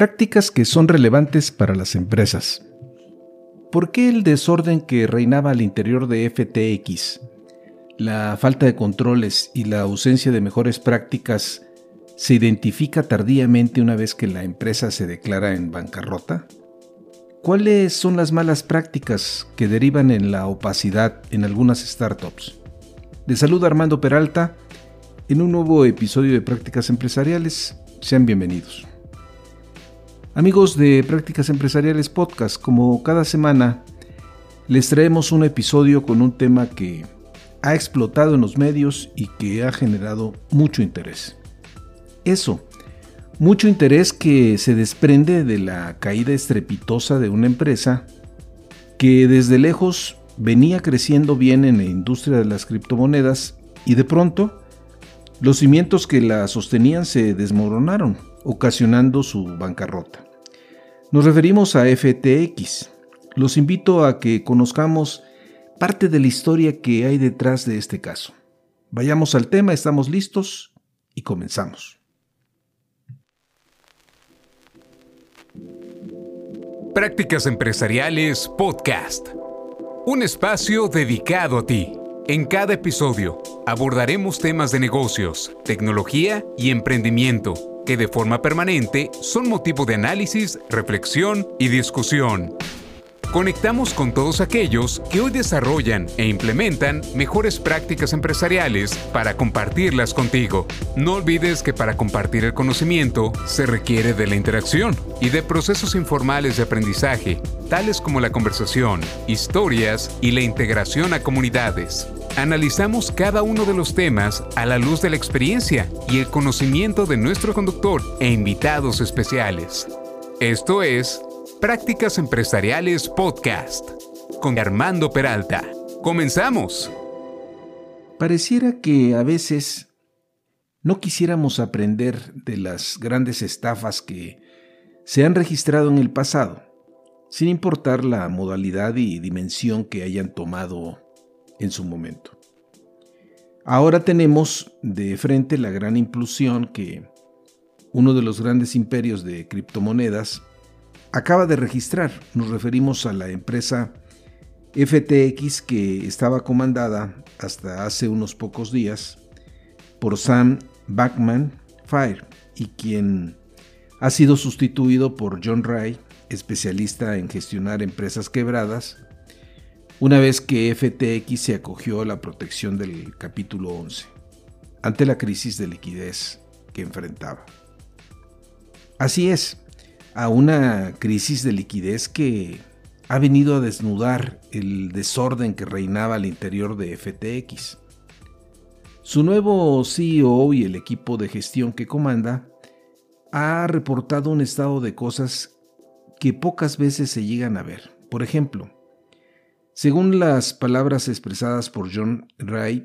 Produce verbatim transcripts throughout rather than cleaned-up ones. Prácticas que son relevantes para las empresas. ¿Por qué el desorden que reinaba al interior de F T X, la falta de controles y la ausencia de mejores prácticas se identifica tardíamente una vez que la empresa se declara en bancarrota? ¿Cuáles son las malas prácticas que derivan en la opacidad en algunas startups? Les saluda Armando Peralta en un nuevo episodio de Prácticas Empresariales. Sean bienvenidos. Amigos de Prácticas Empresariales Podcast, como cada semana, les traemos un episodio con un tema que ha explotado en los medios y que ha generado mucho interés. Eso, mucho interés que se desprende de la caída estrepitosa de una empresa que desde lejos venía creciendo bien en la industria de las criptomonedas y de pronto los cimientos que la sostenían se desmoronaron, ocasionando su bancarrota. Nos referimos a F T X. Los invito a que conozcamos parte de la historia que hay detrás de este caso. Vayamos al tema, estamos listos y comenzamos. Prácticas Empresariales Podcast. Un espacio dedicado a ti. En cada episodio abordaremos temas de negocios, tecnología y emprendimiento, que de forma permanente son motivo de análisis, reflexión y discusión. Conectamos con todos aquellos que hoy desarrollan e implementan mejores prácticas empresariales para compartirlas contigo. No olvides que para compartir el conocimiento se requiere de la interacción y de procesos informales de aprendizaje, tales como la conversación, historias y la integración a comunidades. Analizamos cada uno de los temas a la luz de la experiencia y el conocimiento de nuestro conductor e invitados especiales. Esto es Prácticas Empresariales Podcast con Armando Peralta. ¡Comenzamos! Pareciera que a veces no quisiéramos aprender de las grandes estafas que se han registrado en el pasado, sin importar la modalidad y dimensión que hayan tomado en su momento. Ahora tenemos de frente la gran implosión que uno de los grandes imperios de criptomonedas acaba de registrar. Nos referimos a la empresa F T X, que estaba comandada hasta hace unos pocos días por Sam Bankman-Fried, y quien ha sido sustituido por John Ray, especialista en gestionar empresas quebradas, una vez que F T X se acogió a la protección del capítulo once, ante la crisis de liquidez que enfrentaba. Así es, a una crisis de liquidez que ha venido a desnudar el desorden que reinaba al interior de F T X. Su nuevo C E O y el equipo de gestión que comanda ha reportado un estado de cosas que pocas veces se llegan a ver. Por ejemplo, según las palabras expresadas por John Ray,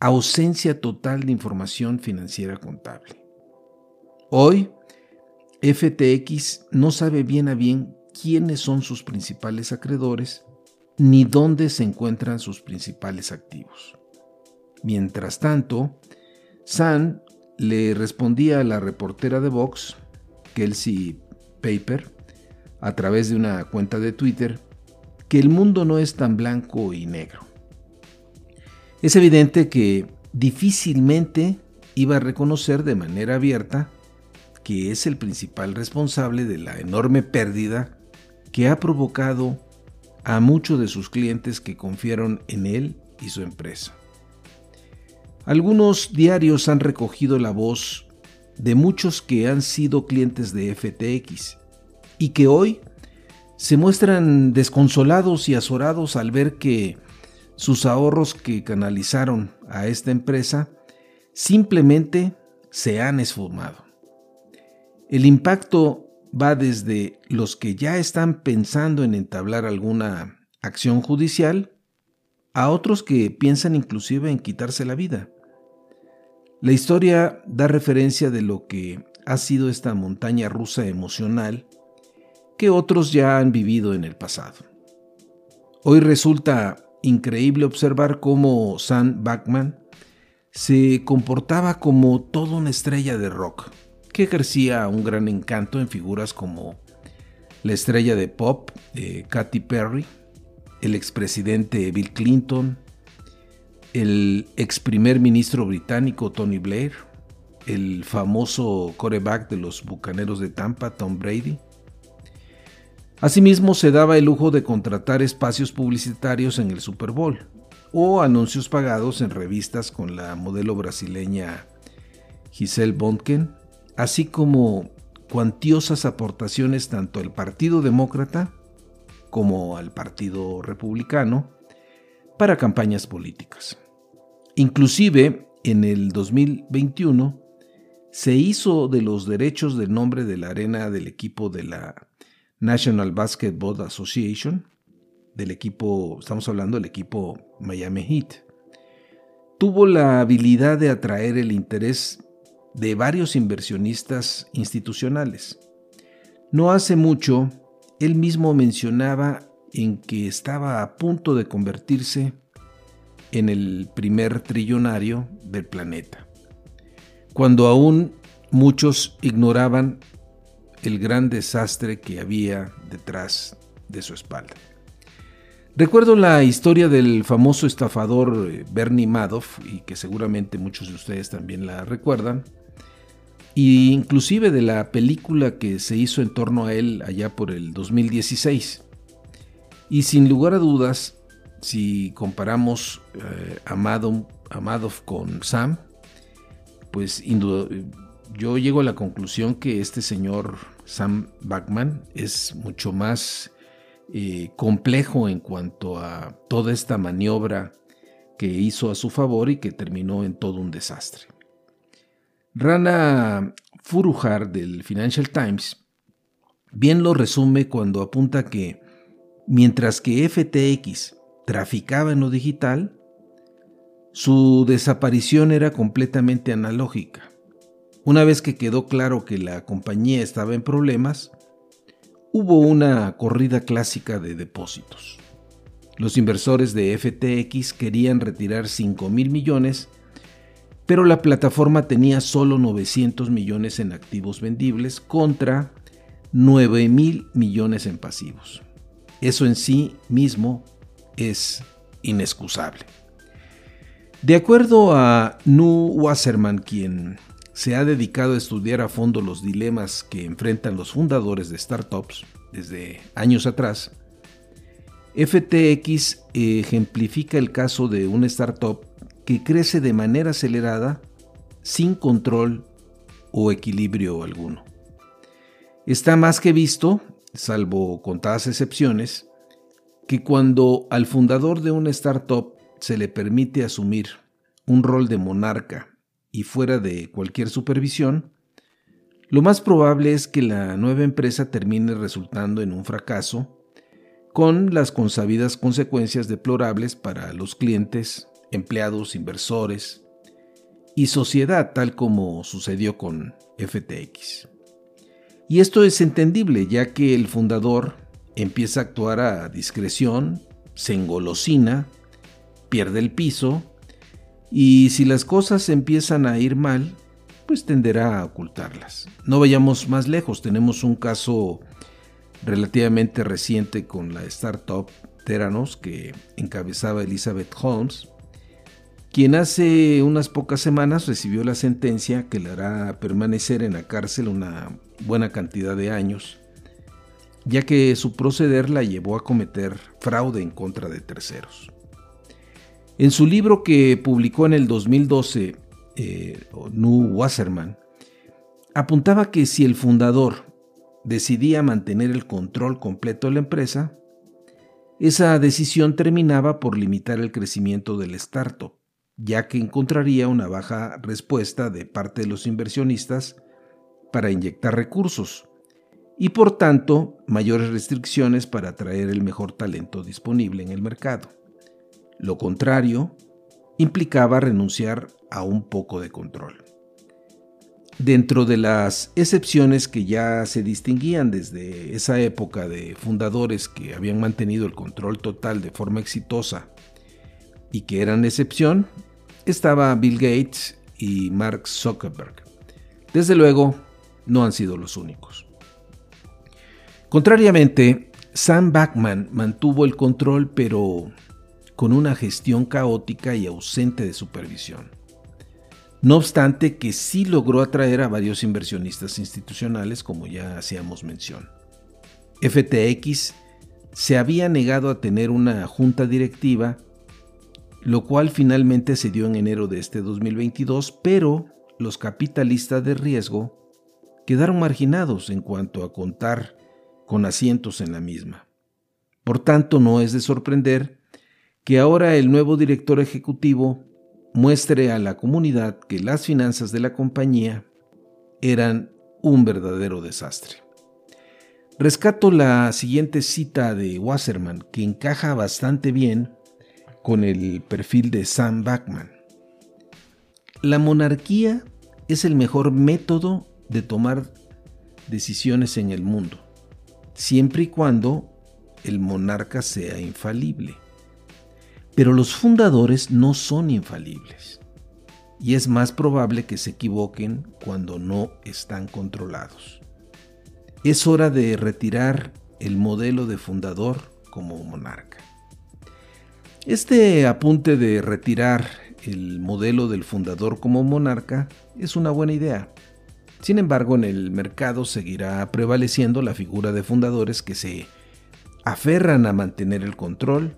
ausencia total de información financiera contable. Hoy, F T X no sabe bien a bien quiénes son sus principales acreedores ni dónde se encuentran sus principales activos. Mientras tanto, Sam le respondía a la reportera de Vox, Kelsey Piper, a través de una cuenta de Twitter, que el mundo no es tan blanco y negro. Es evidente que difícilmente iba a reconocer de manera abierta que es el principal responsable de la enorme pérdida que ha provocado a muchos de sus clientes que confiaron en él y su empresa. Algunos diarios han recogido la voz de muchos que han sido clientes de F T X y que hoy se muestran desconsolados y azorados al ver que sus ahorros que canalizaron a esta empresa simplemente se han esfumado. El impacto va desde los que ya están pensando en entablar alguna acción judicial a otros que piensan inclusive en quitarse la vida. La historia da referencia de lo que ha sido esta montaña rusa emocional que otros ya han vivido en el pasado. Hoy resulta increíble observar cómo Sam Bankman se comportaba como toda una estrella de rock, que ejercía un gran encanto en figuras como la estrella de pop eh, Katy Perry, el expresidente Bill Clinton, el ex primer ministro británico Tony Blair, el famoso quarterback de los Bucaneros de Tampa, Tom Brady. Asimismo, se daba el lujo de contratar espacios publicitarios en el Super Bowl o anuncios pagados en revistas con la modelo brasileña Gisele Bündchen, así como cuantiosas aportaciones tanto al Partido Demócrata como al Partido Republicano para campañas políticas. Inclusive, en el dos mil veintiuno se hizo de los derechos del nombre de la arena del equipo de la National Basketball Association, del equipo, estamos hablando del equipo Miami Heat. Tuvo la habilidad de atraer el interés de varios inversionistas institucionales. No hace mucho, él mismo mencionaba en que estaba a punto de convertirse en el primer trillonario del planeta, cuando aún muchos ignoraban el gran desastre que había detrás de su espalda. Recuerdo la historia del famoso estafador Bernie Madoff, y que seguramente muchos de ustedes también la recuerdan, e inclusive de la película que se hizo en torno a él allá por el dos mil dieciséis. Y sin lugar a dudas, si comparamos eh, a, Madoff, a Madoff con Sam, pues yo llego a la conclusión que este señor Sam Bankman es mucho más eh, complejo en cuanto a toda esta maniobra que hizo a su favor y que terminó en todo un desastre. Rana Furuhar del Financial Times bien lo resume cuando apunta que mientras que F T X traficaba en lo digital, su desaparición era completamente analógica. Una vez que quedó claro que la compañía estaba en problemas, hubo una corrida clásica de depósitos. Los inversores de F T X querían retirar cinco mil millones, pero la plataforma tenía solo novecientos millones en activos vendibles contra nueve mil millones en pasivos. Eso en sí mismo es inexcusable. De acuerdo a Noam Wasserman, quien se ha dedicado a estudiar a fondo los dilemas que enfrentan los fundadores de startups desde años atrás, F T X ejemplifica el caso de una startup que crece de manera acelerada, sin control o equilibrio alguno. Está más que visto, salvo contadas excepciones, que cuando al fundador de una startup se le permite asumir un rol de monarca y fuera de cualquier supervisión, lo más probable es que la nueva empresa termine resultando en un fracaso, con las consabidas consecuencias deplorables para los clientes, empleados, inversores y sociedad, tal como sucedió con F T X. Y esto es entendible, ya que el fundador empieza a actuar a discreción, se engolosina, pierde el piso y si las cosas empiezan a ir mal, pues tenderá a ocultarlas. No vayamos más lejos, tenemos un caso relativamente reciente con la startup Theranos que encabezaba Elizabeth Holmes, quien hace unas pocas semanas recibió la sentencia que le hará permanecer en la cárcel una buena cantidad de años, ya que su proceder la llevó a cometer fraude en contra de terceros. En su libro que publicó en el dos mil doce, eh, Noam Wasserman apuntaba que si el fundador decidía mantener el control completo de la empresa, esa decisión terminaba por limitar el crecimiento del startup, ya que encontraría una baja respuesta de parte de los inversionistas para inyectar recursos y por tanto mayores restricciones para atraer el mejor talento disponible en el mercado. Lo contrario implicaba renunciar a un poco de control. Dentro de las excepciones que ya se distinguían desde esa época de fundadores que habían mantenido el control total de forma exitosa y que eran excepción, estaba Bill Gates y Mark Zuckerberg. Desde luego, no han sido los únicos. Contrariamente, Sam Bankman mantuvo el control, pero con una gestión caótica y ausente de supervisión. No obstante, que sí logró atraer a varios inversionistas institucionales, como ya hacíamos mención. F T X se había negado a tener una junta directiva, lo cual finalmente se dio en enero de este dos mil veintidós, pero los capitalistas de riesgo quedaron marginados en cuanto a contar con asientos en la misma. Por tanto, no es de sorprender que ahora el nuevo director ejecutivo muestre a la comunidad que las finanzas de la compañía eran un verdadero desastre. Rescato la siguiente cita de Wasserman, que encaja bastante bien con el perfil de Sam Bankman. La monarquía es el mejor método de tomar decisiones en el mundo, siempre y cuando el monarca sea infalible. Pero los fundadores no son infalibles, y es más probable que se equivoquen cuando no están controlados. Es hora de retirar el modelo de fundador como monarca. Este apunte de retirar el modelo del fundador como monarca es una buena idea. Sin embargo, en el mercado seguirá prevaleciendo la figura de fundadores que se aferran a mantener el control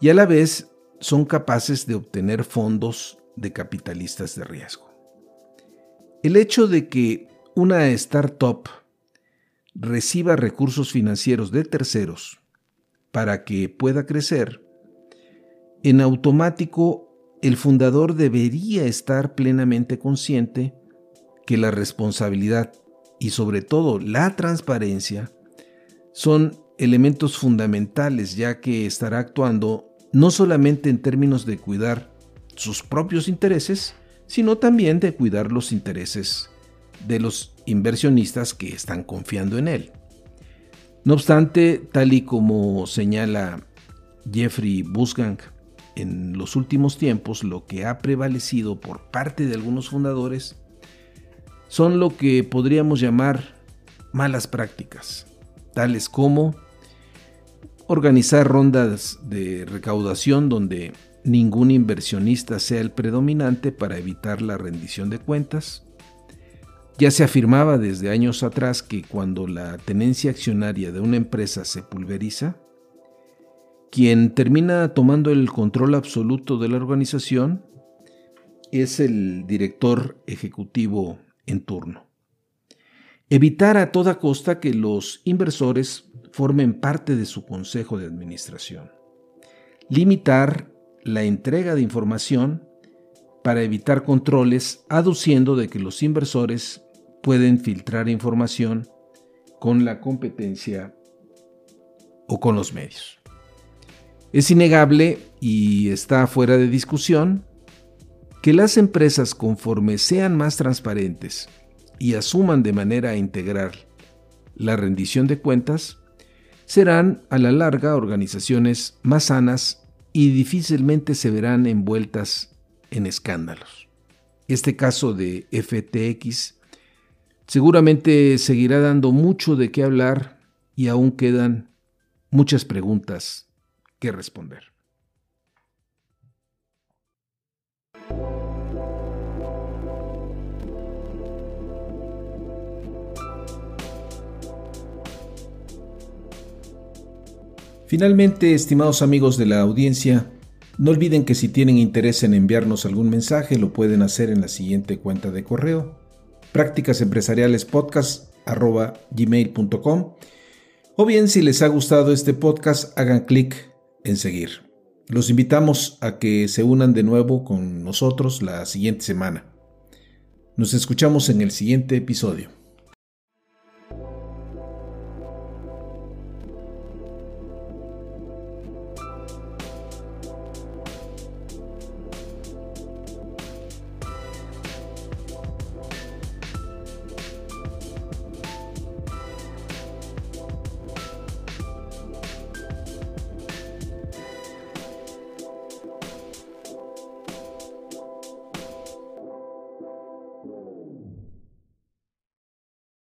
y a la vez son capaces de obtener fondos de capitalistas de riesgo. El hecho de que una startup reciba recursos financieros de terceros para que pueda crecer, en automático el fundador debería estar plenamente consciente que la responsabilidad y sobre todo la transparencia son elementos fundamentales, ya que estará actuando no solamente en términos de cuidar sus propios intereses, sino también de cuidar los intereses de los inversionistas que están confiando en él. No obstante, tal y como señala Jeffrey Busgang, en los últimos tiempos lo que ha prevalecido por parte de algunos fundadores son lo que podríamos llamar malas prácticas, tales como organizar rondas de recaudación donde ningún inversionista sea el predominante para evitar la rendición de cuentas. Ya se afirmaba desde años atrás que cuando la tenencia accionaria de una empresa se pulveriza, quien termina tomando el control absoluto de la organización es el director ejecutivo en turno. Evitar a toda costa que los inversores formen parte de su consejo de administración. Limitar la entrega de información para evitar controles, aduciendo de que los inversores pueden filtrar información con la competencia o con los medios. Es innegable y está fuera de discusión que las empresas, conforme sean más transparentes y asuman de manera integral la rendición de cuentas, serán a la larga organizaciones más sanas y difícilmente se verán envueltas en escándalos. Este caso de F T X seguramente seguirá dando mucho de qué hablar y aún quedan muchas preguntas que responder. Finalmente, estimados amigos de la audiencia, no olviden que si tienen interés en enviarnos algún mensaje, lo pueden hacer en la siguiente cuenta de correo: prácticas empresariales podcast arroba gmail punto com, o bien, si les ha gustado este podcast, hagan clic en seguir. Los invitamos a que se unan de nuevo con nosotros la siguiente semana. Nos escuchamos en el siguiente episodio.